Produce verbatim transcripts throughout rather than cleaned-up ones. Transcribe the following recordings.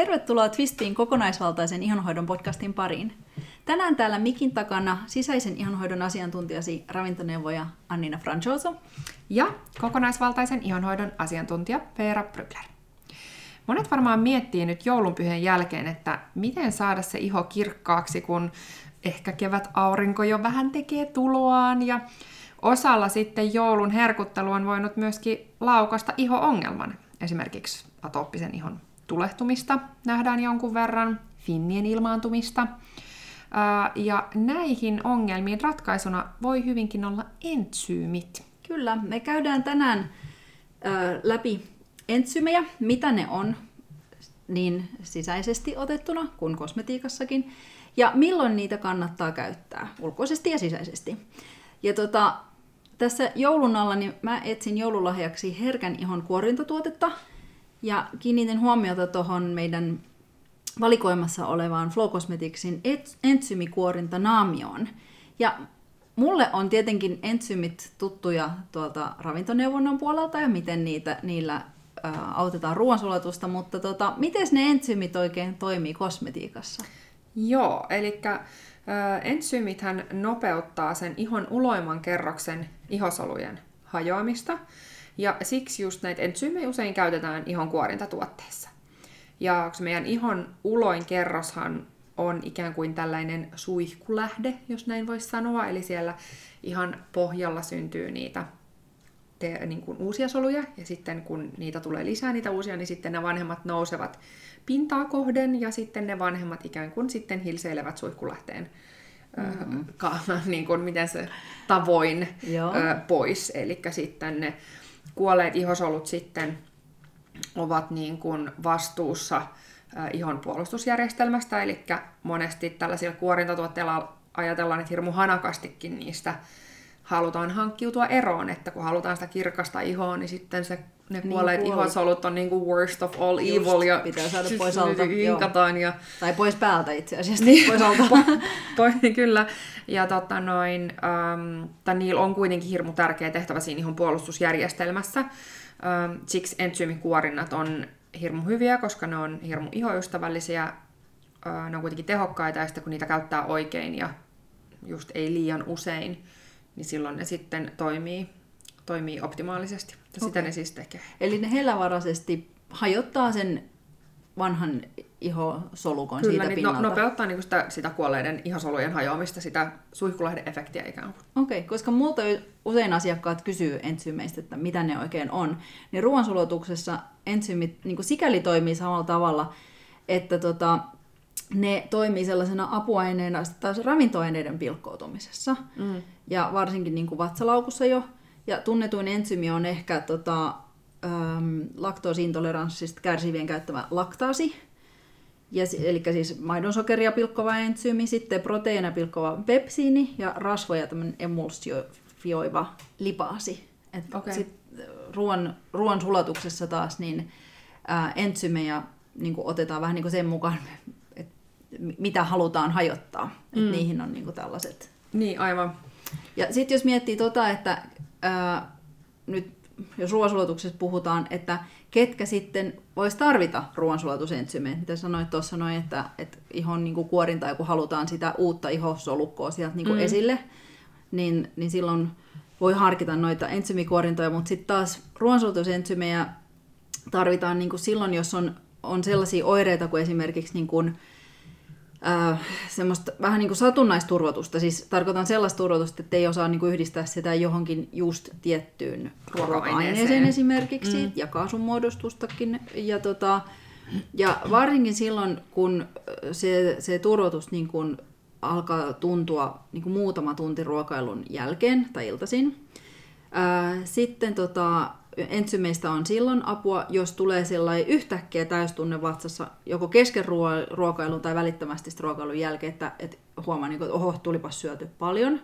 Tervetuloa Twistiin kokonaisvaltaisen ihonhoidon podcastin pariin. Tänään täällä mikin takana sisäisen ihonhoidon asiantuntijasi ravintoneuvoja Anniina Franchoso ja kokonaisvaltaisen ihonhoidon asiantuntija Peera Brückler. Monet varmaan miettii nyt joulunpyhien jälkeen, että miten saada se iho kirkkaaksi, kun ehkä kevätaurinko jo vähän tekee tuloaan ja osalla sitten joulun herkuttelu on voinut myöskin laukasta iho-ongelman, esimerkiksi atooppisen ihon tulehtumista nähdään jonkun verran, finnien ilmaantumista. Ja näihin ongelmiin ratkaisuna voi hyvinkin olla entsyymit. Kyllä, me käydään tänään läpi entsyymejä, mitä ne on niin sisäisesti otettuna kuin kosmetiikassakin, ja milloin niitä kannattaa käyttää ulkoisesti ja sisäisesti. Ja tota, tässä joulun alla niin mä etsin joululahjaksi herkän ihon kuorintatuotetta, ja kiinnitin huomiota tuohon meidän valikoimassa olevaan Flow Cosmeticsin entsyymikuorintanaamioon. Ja mulle on tietenkin entsyymit tuttuja tuolta ravintoneuvonnan puolelta ja miten niitä, niillä ää, autetaan ruoansulatusta, mutta tota, miten ne entsyymit oikein toimii kosmetiikassa? Joo, eli entsyymithän nopeuttaa sen ihon uloimman kerroksen ihosolujen hajoamista. Ja siksi just näitä entsyymejä usein käytetään ihon kuorintatuotteissa. Ja koska meidän ihon uloin kerroshan on ikään kuin tällainen suihkulähde, jos näin voisi sanoa. Eli siellä ihan pohjalla syntyy niitä te, niin kuin uusia soluja. Ja sitten kun niitä tulee lisää niitä uusia, niin sitten ne vanhemmat nousevat pintaa kohden. Ja sitten ne vanhemmat ikään kuin sitten hilseilevät suihkulähteen mm-hmm. ka, niin kuin miten se tavoin ö, pois. Eli sitten ne kuolleet ihosolut sitten ovat niin kuin vastuussa ihon puolustusjärjestelmästä, eli monesti tällaisilla kuorintatuotteilla ajatellaan, että hirmu hanakastikin niistä halutaan hankkiutua eroon, että kun halutaan sitä kirkasta ihoa, niin sitten se, ne kuolleet niin ihosolut on niin kuin worst of all just, evil, ja pitää saada pois alta, ja tai pois päältä itse asiassa, niin, pois alta. Toinen kyllä, ja tota noin, ähm, niillä on kuitenkin hirmu tärkeä tehtävä siinä ihon puolustusjärjestelmässä, ähm, siksi entsyymikuorinnat on hirmu hyviä, koska ne on hirmu ihoystävällisiä, äh, ne on kuitenkin tehokkaita, ja sitten kun niitä käyttää oikein, ja just ei liian usein, niin silloin ne sitten toimii, toimii optimaalisesti. Okay. Sitä ne siis tekee. Eli ne hellävaraisesti hajottaa sen vanhan ihosolukon kyllä, siitä niin pinnalta. Kyllä, no, nopeuttaa niin sitä, sitä kuolleiden ihosolujen hajoamista, sitä suihkulähde-efektiä ikään kuin. Okei, okay, koska multa usein asiakkaat kysyy entsyymeistä, että mitä ne oikein on, niin ruoansulatuksessa entsyymit niin sikäli toimii samalla tavalla, että tota, ne toimii sellaisena apuaineena taas ravintoaineiden pilkkoutumisessa. Mm. Ja varsinkin niin kuin vatsalaukussa jo. Ja tunnetuin entsyymi on ehkä tota, ähm, laktoosiintoleranssista kärsivien käyttämä laktaasi. Ja, eli siis maidonsokeria pilkkova entsyymi, sitten proteiina pilkkova pepsiini ja rasvoja tämmöinen emulsioiva lipaasi. Et okay. sit ruoan, ruoan sulatuksessa taas niin, äh, entsyymejä niin kuin otetaan vähän niin kuin sen mukaan, että mitä halutaan hajottaa. Mm. Et niihin on niin kuin tällaiset. Niin, aivan. Ja sitten jos miettii tota, että ää, nyt jos ruoansulatuksessa puhutaan, että ketkä sitten voisi tarvita ruoansulatusentsyymejä, mitä sanoit tuossa noin, että, että ihon niin kuin kuorintaa, kun halutaan sitä uutta ihosolukkoa sieltä niin kuin mm. esille, niin, niin silloin voi harkita noita entsyymikuorintoja, mutta sitten taas ruoansulatusentsyymejä tarvitaan niin kuin silloin, jos on, on sellaisia oireita kuin esimerkiksi niin kuin Äh, semmoista vähän niin kuin satunnaisturvotusta, siis tarkoitan sellaista turvotusta, että ei osaa niin kuin yhdistää sitä johonkin just tiettyyn ruoka-aineeseen esimerkiksi, mm. ja kaasun muodostustakin. Ja, tota, ja varsinkin silloin, kun se, se turvotus niin kuin alkaa tuntua niin kuin muutama tunti ruokailun jälkeen tai iltaisin. Äh, sitten tota, entsyymeistä on silloin apua, jos tulee sellainen yhtäkkiä täystunne vatsassa joko kesken ruokailun tai välittömästi ruokailun jälkeen, että et huomaa, niin kuin, että oho, tulipas syöty paljon.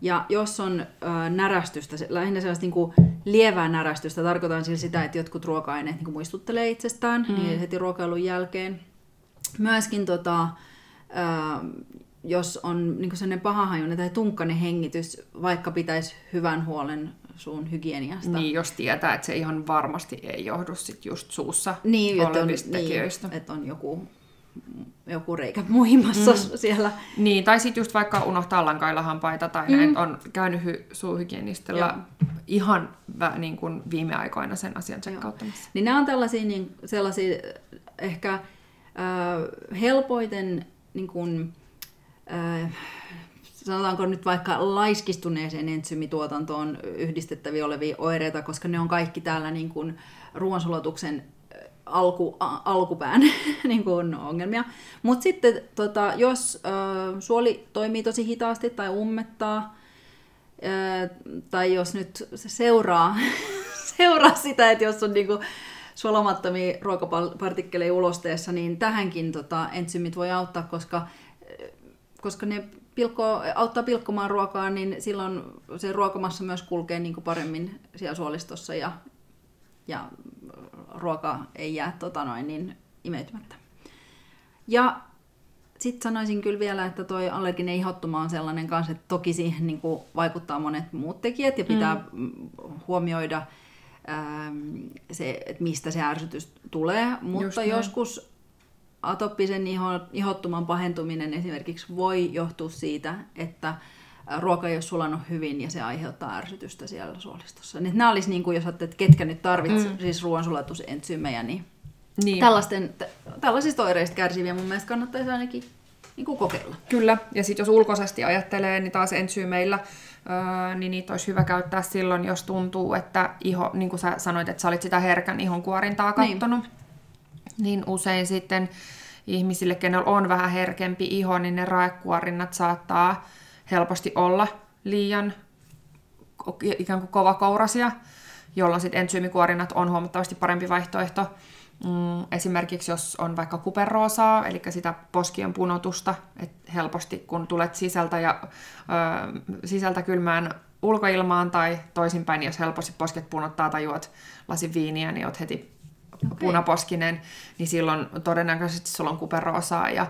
Ja jos on äh, närästystä, lähinnä sellaista niin kuin lievää närästystä, tarkoitan sillä sitä, että jotkut ruoka-aineet niin kuin muistuttelee itsestään mm. niin heti ruokailun jälkeen. Myöskin tota, äh, jos on niin kuin sellainen pahahajuinen tai tunkkainen hengitys, vaikka pitäisi hyvän huolen suun hygieniasta. Niin, jos tietää, että se ihan varmasti ei johdu sit just suussa niin, olevista on, tekijöistä. Niin, että on joku, joku reikä muhimassa mm. siellä. Niin, tai sitten just vaikka unohtaa lankailla hampaita tai mm. näin, on käynyt hy- suuhygienistillä ja. ihan vä- niin kuin viime aikoina sen asian tsekkauttamassa. Niin nämä on tällaisia, niin, sellaisia ehkä äh, helpoiten... Niin kuin, äh, sanotaanko nyt vaikka laiskistuneeseen entsymituotantoon yhdistettäviä olevia oireita, koska ne on kaikki täällä niin kuin ruoansulatuksen alku, a, alkupään niin kuin ongelmia. Mutta sitten tota, jos ö, suoli toimii tosi hitaasti tai ummettaa, ö, tai jos nyt se seuraa, seuraa sitä, että jos on niin kuin suolamattomia ruokapartikkeleja ulosteessa, niin tähänkin tota, entsymit voi auttaa, koska, koska ne... Pilkko, auttaa pilkkomaan ruokaa, niin silloin se ruokamassa myös kulkee niin kuin paremmin siellä suolistossa ja, ja ruoka ei jää tota noin, niin imeytymättä. Ja sitten sanoisin kyllä vielä, että toi allerginen ihottuma on sellainen kanssa, että toki siihen niin kuin vaikuttaa monet muut tekijät ja pitää mm. huomioida ähm, se, että mistä se ärsytys tulee, mutta joskus atopisen ihottuman pahentuminen esimerkiksi voi johtua siitä, että ruoka ei ole sulanut hyvin ja se aiheuttaa ärsytystä siellä suolistossa. Nämä olisi, niin kuin, jos ajattelet, ketkä nyt tarvitsevat mm. siis ruoansulatusentsyymejä, niin, niin. T- tällaisista oireista kärsiviä mun mielestä kannattaisi ainakin niin kuin kokeilla. Kyllä, ja sitten jos ulkoisesti ajattelee, niin taas entsyymeillä, öö, niin niitä olisi hyvä käyttää silloin, jos tuntuu, että iho, niin kuin sä sanoit, että sä olit sitä herkän ihonkuorintaa kattonut. Niin. Niin usein sitten ihmisille, kenellä on vähän herkempi iho, niin ne raekuorinnat saattaa helposti olla liian ikään kuin kovakourasia, jolloin sitten entsyymikuorinnat on huomattavasti parempi vaihtoehto. Esimerkiksi jos on vaikka kuperoosaa, eli sitä poskien punotusta, että helposti kun tulet sisältä, ja, ö, sisältä kylmään ulkoilmaan tai toisinpäin, jos helposti posket punottaa tai juot lasin viiniä, niin oot heti... Okay. Punaposkinen, niin silloin todennäköisesti sulla on kuperoosaa ja,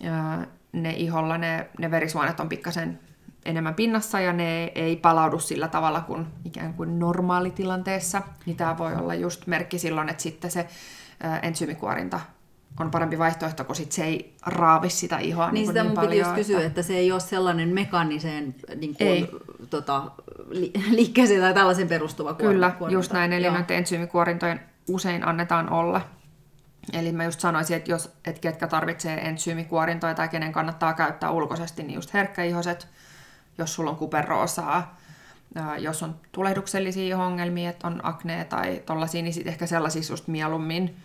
ja ne iholla ne, ne verisuonet on pikkasen enemmän pinnassa ja ne ei palaudu sillä tavalla kuin ikään kuin normaalitilanteessa. Niin tämä voi olla just merkki silloin, että sitten se entsyymikuorinta on parempi vaihtoehto, kun sit se ei raavi sitä ihoa niin, niin, sitä niin paljon. Niin sitä mun piti kysyä, että se ei ole sellainen mekaaniseen niin kuin, tota, li- liikkeeseen tai tällaisen perustuva kuorinta. Kyllä, kuorinta. Just näin, eli noiden entsyymikuorintojen usein annetaan olla. Eli mä just sanoisin, että jos et ketkä tarvitsee entsyymikuorintoja tai kenen kannattaa käyttää ulkoisesti, niin just herkkäihoset, jos sulla on kuperoosaa, jos on tulehduksellisia ongelmia, että on aknea tai tollaisia, niin sitten ehkä sellaisissa just mieluummin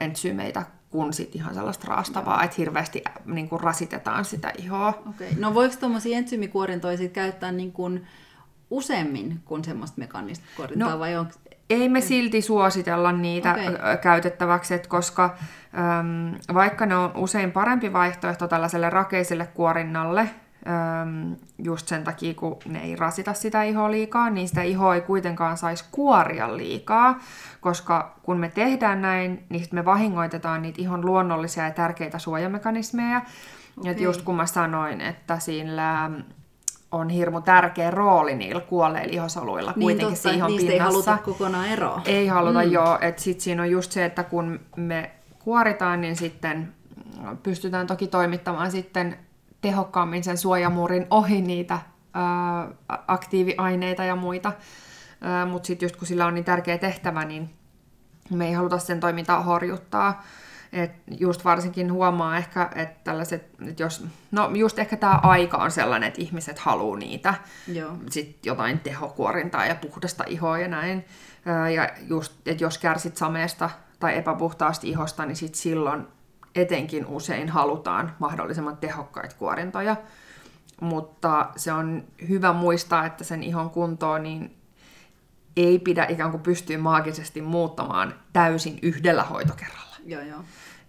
entsyymeitä kuin sit ihan sellaista raastavaa, että hirveästi niin kun rasitetaan sitä ihoa. Okei. No voiko tuommoisia entsyymikuorintoja sit käyttää niin kun useammin kuin semmoista mekaanista kuorintaa, no, vai onko... Ei me silti suositella niitä okay. käytettäväksi, koska äm, vaikka ne on usein parempi vaihtoehto tällaiselle rakeiselle kuorinnalle, äm, just sen takia, kun ne ei rasita sitä ihoa liikaa, niin sitä ihoa ei kuitenkaan saisi kuoria liikaa, koska kun me tehdään näin, niin me vahingoitetaan niitä ihon luonnollisia ja tärkeitä suojamekanismeja. Okay. Et just kun mä sanoin, että sillä... on hirmu tärkeä rooli niillä kuolleilla ihosoluilla niin, kuitenkin totta, ihon pinnassa. Ei haluta kokonaan eroa. Ei haluta, mm. joo. Että sitten siinä on just se, että kun me kuoritaan, niin sitten pystytään toki toimittamaan sitten tehokkaammin sen suojamuurin ohi niitä ää, aktiiviaineita ja muita. Mutta sitten just kun sillä on niin tärkeä tehtävä, niin me ei haluta sen toimintaa horjuttaa. Et just varsinkin huomaa ehkä, että tällaiset, et jos, no just ehkä tämä aika on sellainen, että ihmiset haluaa niitä, joo. Sit jotain tehokuorintaa ja puhdasta ihoa ja näin. Ja just, että jos kärsit sameesta tai epäpuhtaasta ihosta, niin sit silloin etenkin usein halutaan mahdollisimman tehokkaita kuorintoja. Mutta se on hyvä muistaa, että sen ihon kuntoon niin ei pidä ikään kuin pystyä maagisesti muuttamaan täysin yhdellä hoitokerralla. Joo, joo.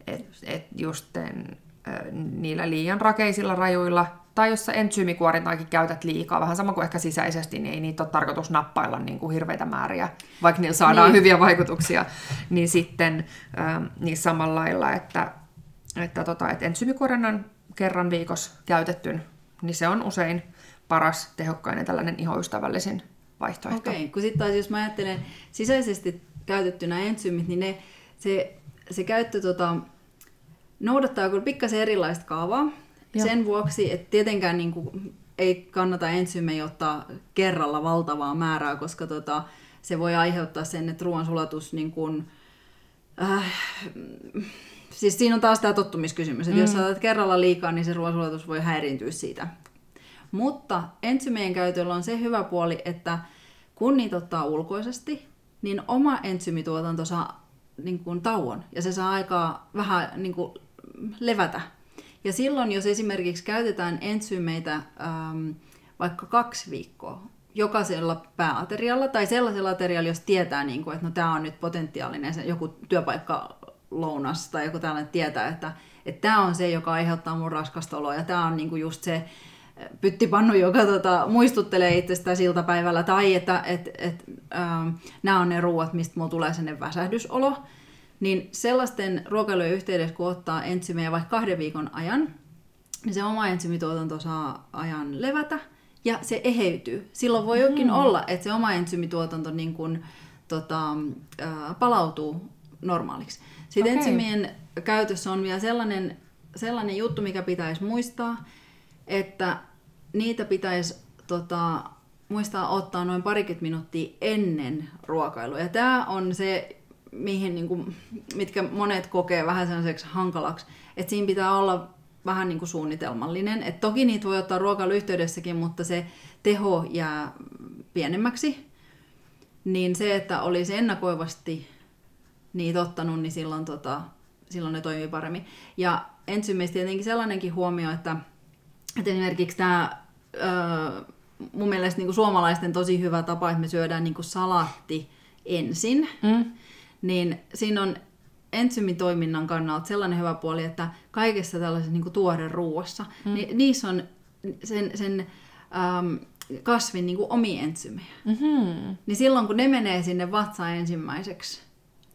Et, et just en, ä, niillä liian rakeisilla rajuilla, tai jos sä entsyymikuorintaakin käytät liikaa, vähän sama kuin ehkä sisäisesti, niin ei niitä ole tarkoitus nappailla niin kuin hirveitä määriä, vaikka niillä saadaan niin. hyviä vaikutuksia, niin sitten ä, niin samalla lailla, että, että, tota, että entsyymikuorinnan kerran viikossa käytettyn, niin se on usein paras, tehokkainen, tällainen ihoystävällisin vaihtoehto. Okei, okay. Kun sitten taas jos mä ajattelen sisäisesti käytettynä entsyymit, niin ne, se, se käyttö tota, noudattaa kyllä pikkasen erilaista kaavaa. Joo. Sen vuoksi, että tietenkään niin kuin, ei kannata entsyymejä ottaa kerralla valtavaa määrää, koska tota, se voi aiheuttaa sen, että ruoansulatus... Niin kuin, äh, siis siinä on taas tämä tottumiskysymys, että mm. jos otat kerralla liikaa, niin se ruoansulatus voi häiriintyä siitä. Mutta entsyymien käytöllä on se hyvä puoli, että kun niitä ottaa ulkoisesti, niin oma entsyymituotanto saa niin kuin, tauon ja se saa aikaa vähän niin kuin, levätä. Ja silloin, jos esimerkiksi käytetään entsyymeitä ähm, vaikka kaksi viikkoa jokaisella pääaterialla tai sellaisella aterialla, jos tietää, niin kuin, että no, tämä on nyt potentiaalinen se, joku työpaikka lounas tai joku tällainen tietää, että, että tämä on se, joka aiheuttaa mun raskasta oloa ja tämä on niin kuin just se pyttipannu, joka tota, muistuttelee itsestään siltapäivällä tai että et, et, ähm, nämä on ne ruuat, mistä mulla tulee sellainen väsähdysolo. Niin sellaisten ruokailujen yhteydessä, kun ottaa entsyymejä vaikka kahden viikon ajan, niin se oma entsyymituotanto saa ajan levätä ja se eheytyy. Silloin voi jokin mm. olla, että se oma entsyymituotanto niin kuin, tota, äh, palautuu normaaliksi. Sitten okay. entsyymien käytössä on vielä sellainen, sellainen juttu, mikä pitäisi muistaa, että niitä pitäisi tota, muistaa ottaa noin parikymmentä minuuttia ennen ruokailua. Ja tämä on se... Mihin, niin kuin, mitkä monet kokee vähän sellaiseksi hankalaksi. Että siinä pitää olla vähän niin kuin suunnitelmallinen. Et toki niitä voi ottaa ruokailuyhteydessäkin, mutta se teho jää pienemmäksi. Niin se, että olisi ennakoivasti niitä ottanut, niin silloin, tota, silloin ne toimii paremmin. Ja entsyymeistä tietenkin sellainenkin huomio, että, että esimerkiksi tämä öö, mun mielestä niin kuin suomalaisten tosi hyvä tapa, että me syödään niin kuin salaatti ensin. Mm. Niin siinä on entsyymitoiminnan kannalta sellainen hyvä puoli, että kaikessa tällaisessa niin kuin tuore ruuassa, mm. niin niissä on sen, sen äm, kasvin niin kuin omia entsyymejä. Mm-hmm. Niin silloin, kun ne menee sinne vatsaan ensimmäiseksi,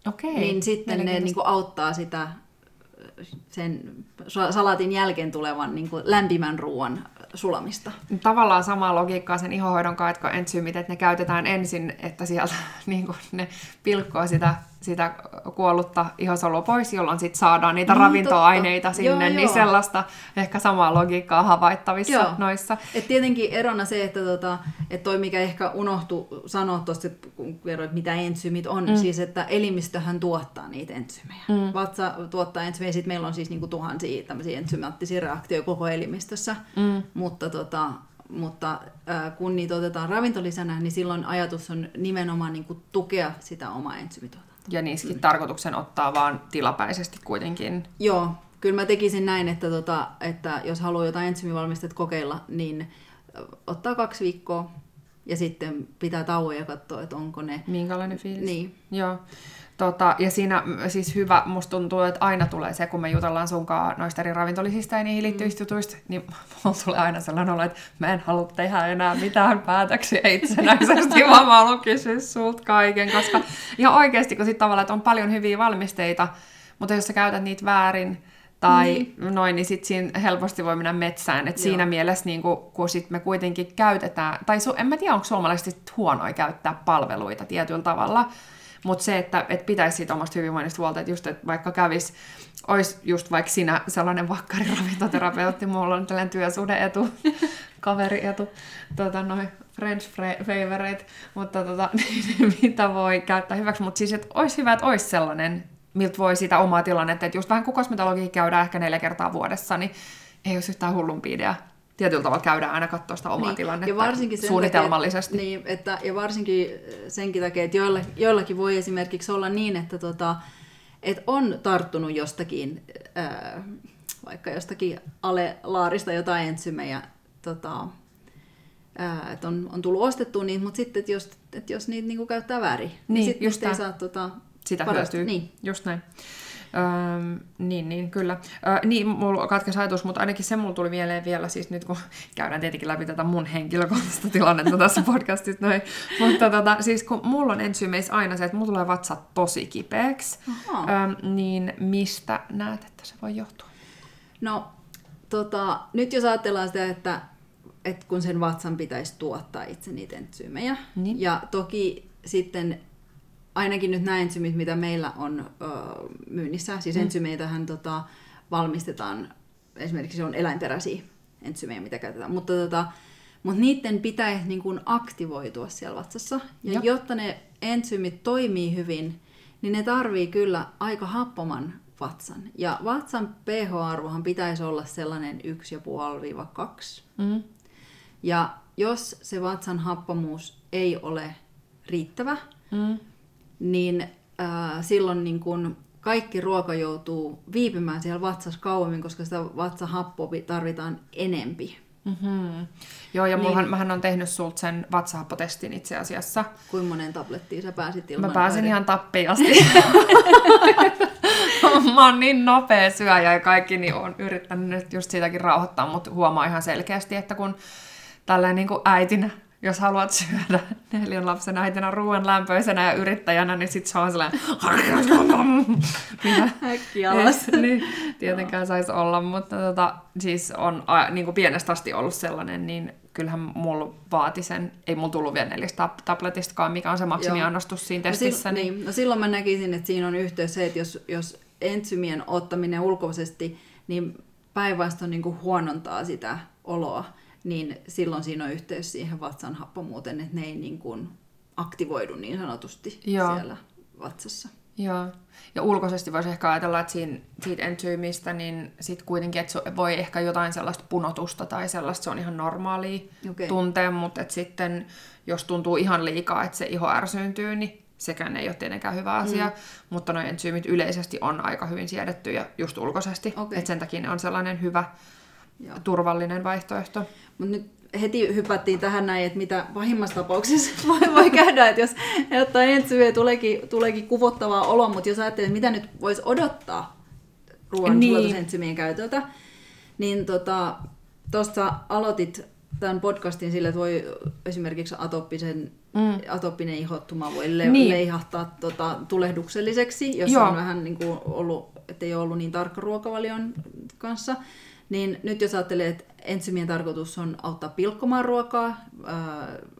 okay. niin sitten ne niin kuin auttaa sitä sen salatin jälkeen tulevan niin kuin lämpimän ruoan sulamista. Tavallaan samaa logiikkaa sen ihohoidon kanssa, että entsyymit, että ne käytetään ensin, että sieltä niin kuin ne pilkkoo sitä, sitä kuollutta ihosolua pois, jolloin sitten saadaan niitä mm, ravintoaineita totta. Sinne, joo, niin joo. Sellaista ehkä samaa logiikkaa havaittavissa joo. noissa. Et tietenkin erona se, että tota, et toi mikä ehkä unohtui sanoa tuosta, kun kerroit, mitä entsyymit on, mm. siis että elimistöhän tuottaa niitä entsyymejä. Mm. Vatsa tuottaa entsyymejä, sitten meillä on siis niinku tuhansia tämmöisiä entsymaattisia reaktioita koko elimistössä, mm. Mutta, tota, mutta äh, kun niitä otetaan ravintolisänä, niin silloin ajatus on nimenomaan niin kuin, tukea sitä omaa entsyymituotantoa. Ja niissäkin mm. tarkoituksen ottaa vaan tilapäisesti kuitenkin. Joo, kyllä mä tekisin näin, että, tota, että jos haluaa jotain entsyymivalmistetta kokeilla, niin ottaa kaksi viikkoa ja sitten pitää tauon ja katsoa, että onko ne... Minkälainen fiilis. Niin. Joo. Tota, ja siinä siis hyvä, musta tuntuu, että aina tulee se, kun me jutellaan sunkaan noista eri ravintolisista ja niihin liittyvistä jutuista, niin mulla tulee aina sellainen olo, että mä en halua tehdä enää mitään päätöksiä itsenäisesti, vaan mä haluan kysyä sulta kaiken, koska ihan oikeasti, kun sit tavallaan, että on paljon hyviä valmisteita, mutta jos sä käytät niitä väärin, tai mm. noin, niin sitten siinä helposti voi mennä metsään. Että siinä mielessä, niin kun, kun sit me kuitenkin käytetään, tai su, en mä tiedä, onko suomalaiset huonoja käyttää palveluita tietyllä tavalla, mutta se, että et pitäisi siitä omasta hyvinvoinnista huolta, että just et vaikka kävisi, olisi just vaikka sinä sellainen vakkari ravintoterapeutti, mulla on tällainen työsuhde-etu, kaverietu, tota noin friends favorite, mutta tota, mitä voi käyttää hyväksi. Mutta siis, että olisi hyvä, että olisi sellainen, miltä voi sitä omaa tilannetta, että just vähän kun kosmetologia käydään ehkä neljä kertaa vuodessa, niin ei olisi yhtään hullumpi idea. Tietyllä tavalla käydään aina katsoa sitä omaa niin, tilannetta suunnitelmallisesti. Takia, niin, että, ja varsinkin senkin takia, että joilla, joillakin voi esimerkiksi olla niin, että tota, et on tarttunut jostakin, äh, vaikka jostakin alelaarista jotain entsyymejä, tota, äh, että on, on tullut ostettua niitä, mutta sitten, että jos, et jos niitä niinku käyttää väärin, niin, niin sitten sit ei saa tota, sitä hyötyy. Niin. Just näin. Öö, niin, niin, kyllä. Öö, niin, mulla katkesi ajatus, mutta ainakin se mulla tuli mieleen vielä, siis nyt kun käydään tietenkin läpi tätä mun henkilökohtaista tilannetta tässä podcastissa, noin. Mutta tota, siis kun mulla on entsyymeissä aina se, että mulla tulee vatsa tosi kipeäksi, öö, niin mistä näet, että se voi johtua? No, tota, nyt jos ajatellaan sitä, että että kun sen vatsan pitäisi tuottaa itse niitä entsyymejä. Niin. Ja toki sitten ainakin nyt nämä entsyymit, mitä meillä on ö, myynnissä, siis mm. entsyymeitähän tota, valmistetaan, esimerkiksi se on eläinperäisiä entsyymejä, mitä käytetään, mutta tota, mut niiden pitäisi niin kun aktivoitua siellä vatsassa. Ja jo. Jotta ne entsyymit toimii hyvin, niin ne tarvii kyllä aika happoman vatsan. Ja vatsan pH-arvohan pitäisi olla sellainen yksi pilkku viisi kaksi. Mm. Ja jos se vatsan happamuus ei ole riittävä, mm. niin äh, silloin niin kun kaikki ruoka joutuu viipymään siellä vatsassa kauemmin, koska sitä vatsahappoa tarvitaan enempi. Mm-hmm. Joo, ja niin. mullahan, mähän on tehnyt sulta sen vatsahappotestin itse asiassa. Kuinka monen tablettiin sä pääsit ilman? Mä pääsin ihan tappiin asti. Mä oon niin nopea syöjä ja kaikki, niin oon yrittänyt just siitäkin rauhoittaa, mutta huomaa ihan selkeästi, että kun tälleen niin kuin äitinä, jos haluat syödä neljän lapsen äitinä ruoan lämpöisenä ja yrittäjänä, niin sit se on sellainen äkkiä alas. Niin, tietenkään saisi olla, mutta tota, siis on niin kuin pienestä asti ollut sellainen, niin kyllähän mulla vaati sen, ei mulla tullut vielä neljästä tabletistakaan, mikä on se maksimiannostus siinä testissä. No, niin. Niin. No, silloin mä näkisin, että siinä on yhteys se, että jos, jos entsymien ottaminen ulkoisesti, niin päinvastoin niin kuin huonontaa sitä oloa, niin silloin siinä on yhteys siihen vatsan happamuuteen, että ne ei niin kuin aktivoidu niin sanotusti Joo. siellä vatsassa. Joo. Ja ulkoisesti voisi ehkä ajatella, että siinä, siitä entsyymistä, niin sit kuitenkin, että se voi ehkä jotain sellaista punotusta tai sellaista, se on ihan normaalia okay. tuntea, mutta et sitten jos tuntuu ihan liikaa, että se iho ärsyyntyy, niin sekään ei ole tietenkään hyvä asia, mm. mutta nuo entsyymit yleisesti on aika hyvin siedettyjä just ulkoisesti, okay. että sen takia ne on sellainen hyvä, Joo. turvallinen vaihtoehto. Mut nyt heti hypättiin tähän näin, että mitä pahimmassa tapauksessa voi, voi käydä, että jos ottaa entsymiä tuleekin, tuleekin kuvottavaa oloa, mutta jos ajattelee, mitä nyt voisi odottaa ruoan niin. käytöltä, niin tuossa tota, aloitit tämän podcastin sille, että voi esimerkiksi atooppisen, mm. atooppinen ihottuma voi le- niin. leihahtaa tota, tulehdukselliseksi, jos Joo. on vähän niin kuin ollut, ettei ole ollut niin tarkka ruokavalion kanssa. Niin nyt jos ajattelee, että ensymien tarkoitus on auttaa pilkkomaan ruokaa,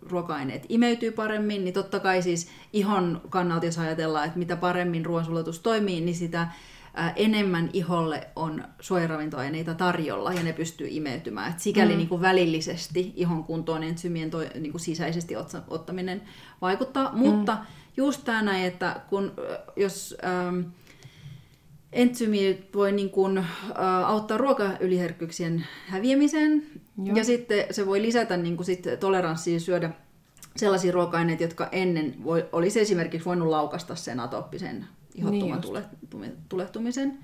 ruoka-aineet imeytyy paremmin, niin totta kai siis ihon kannalta, jos ajatellaan, että mitä paremmin ruoansulatus toimii, niin sitä enemmän iholle on suojaravintoaineita tarjolla ja ne pystyy imeytymään. Et sikäli mm. niin kuin välillisesti ihon kuntoon ensymien toi, niin kuin sisäisesti ottaminen vaikuttaa, mm. mutta just tämä näin, että kun, jos... Ähm, entsyymit voi niin kuin, ä, auttaa ruokayliherkkyyksien häviämiseen Joo. ja sitten se voi lisätä niin kuin sit toleranssia syödä sellaisia ruoka-aineita, jotka ennen voi, olisi esimerkiksi voinut laukaista sen atooppisen ihottuman niin tulehtumisen.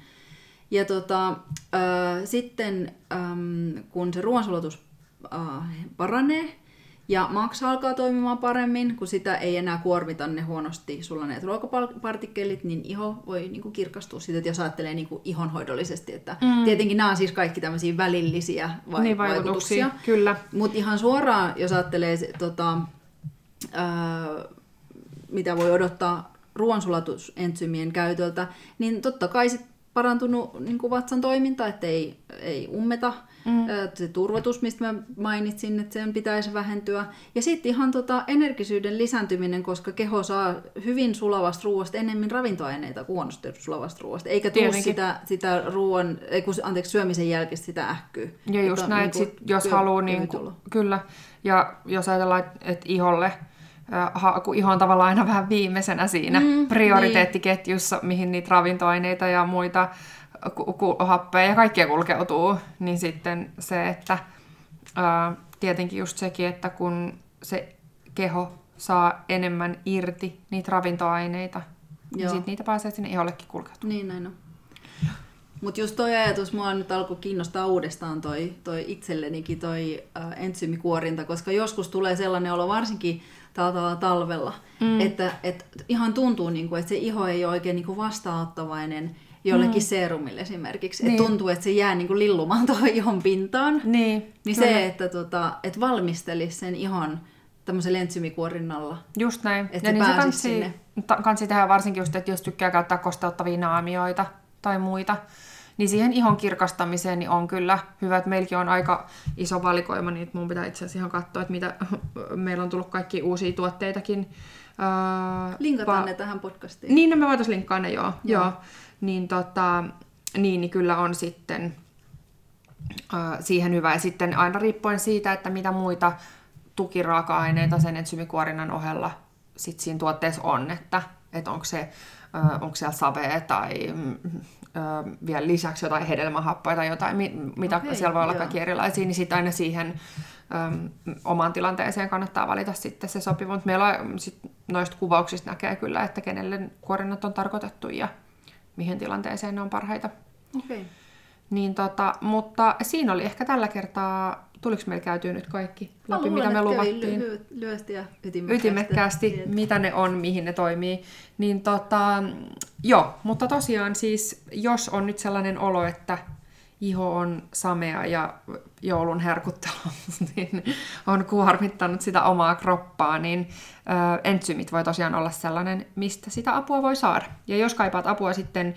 Ja tota, ä, sitten äm, kun se ruoansulatus ä, paranee ja maksa alkaa toimimaan paremmin, kun sitä ei enää kuormita ne huonosti sulaneet ruokapartikkelit, niin iho voi niin kuin kirkastua siitä, että jos ajattelee niin kuin ihonhoidollisesti. Että mm. tietenkin nämä on siis kaikki tämmöisiä välillisiä vai- niin, vaikutuksia. Kyllä. Mutta ihan suoraan, jos ajattelee, tota, ää, mitä voi odottaa ruoansulatusentsyymien käytöltä, niin totta kai sit parantunut niin kuin vatsan toiminta, ettei ei ummeta. Mm. Se turvotus, mistä mä mainitsin, että sen pitäisi vähentyä. Ja sitten ihan tota energisyyden lisääntyminen, koska keho saa hyvin sulavasta ruoasta enemmän ravintoaineita kuin huonosti sulavasta ruoasta. Eikä tule sitä, sitä ruoan, anteeksi, syömisen jälkeistä sitä ähkyä. Ja just että, näin, niin kun, jos haluaa, niin kun, kyllä. Ja jos ajatellaan, että iholle, kun iho on tavallaan aina vähän viimeisenä siinä mm, prioriteettiketjussa, niin. mihin niitä ravintoaineita ja muita happea ja kaikkea kulkeutuu, niin sitten se, että ää, tietenkin just sekin, että kun se keho saa enemmän irti niitä ravintoaineita, Joo. niin sitten niitä pääsee sinne ihollekin kulkeutumaan. Niin näin on. Mutta just toi ajatus, mua nyt alkoi kiinnostaa uudestaan toi, toi itsellenikin toi ää, entsyymikuorinta, koska joskus tulee sellainen olo, varsinkin talvella, mm. että et ihan tuntuu, niinku, että se iho ei ole oikein niinku vastaanottavainen jollekin mm. seerumille esimerkiksi. Niin. Et tuntuu, että se jää niin kuin lillumaan tuohon ihon pintaan. Niin, niin se, että tota, et valmistelisi sen ihon tämmöisellä entsymikuorinnalla. Just näin. Että se pääsisi niin se sinne. Kansi tehdään varsinkin just, että jos tykkää käyttää kosteuttavia naamioita tai muita, niin siihen ihon kirkastamiseen niin on kyllä hyvä, että meilläkin on aika iso valikoima, niin mun pitää itse asiassa ihan katsoa, että mitä meillä on tullut kaikki uusia tuotteitakin. Linkataan pa- ne tähän podcastiin. Niin, no me voitaisiin linkkaa ne, joo. joo. joo. Niin, tota, niin, niin kyllä on sitten äh, siihen hyvä. Ja sitten aina riippuen siitä, että mitä muita tukiraaka-aineita sen entsymikuorinnan ohella sit siinä tuotteessa on, että, että onko se onko siellä savea tai vielä lisäksi jotain hedelmähappoja tai jotain, mitä okay, siellä voi olla kaikki erilaisia, niin sitten aina siihen äm, omaan tilanteeseen kannattaa valita sitten se sopiva. Mutta meillä on, sit noista kuvauksista näkee kyllä, että kenelle kuorinnat on tarkoitettu ja mihin tilanteeseen ne on parhaita. Okay. Niin tota, mutta siinä oli ehkä tällä kertaa, tuliko meillä käytyä nyt kaikki läpi, mitä me luvattiin? Ly- lyhyesti ja ytimekkäästi. Ytimekkäästi, mitä ne on, mihin ne toimii. Niin tota, joo, mutta tosiaan siis, jos on nyt sellainen olo, että iho on samea ja joulun herkuttelu niin on kuormittanut sitä omaa kroppaa, niin ö, entsymit voi tosiaan olla sellainen, mistä sitä apua voi saada. Ja jos kaipaat apua sitten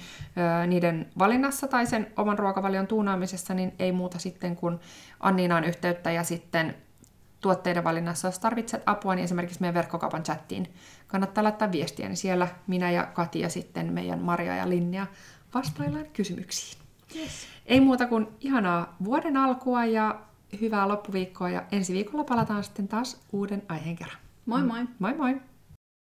ö, niiden valinnassa tai sen oman ruokavalion tuunaamisessa, niin ei muuta sitten kuin Anniinaan yhteyttä ja sitten tuotteiden valinnassa, jos tarvitset apua, niin esimerkiksi meidän verkkokaupan chattiin kannattaa laittaa viestiä, niin siellä minä ja Kati ja sitten meidän Maria ja Linnea vastaillaan kysymyksiin. Yes. Ei muuta kuin ihanaa vuoden alkua ja hyvää loppuviikkoa ja ensi viikolla palataan sitten taas uuden aiheen kerran. Moi moi! Moi moi!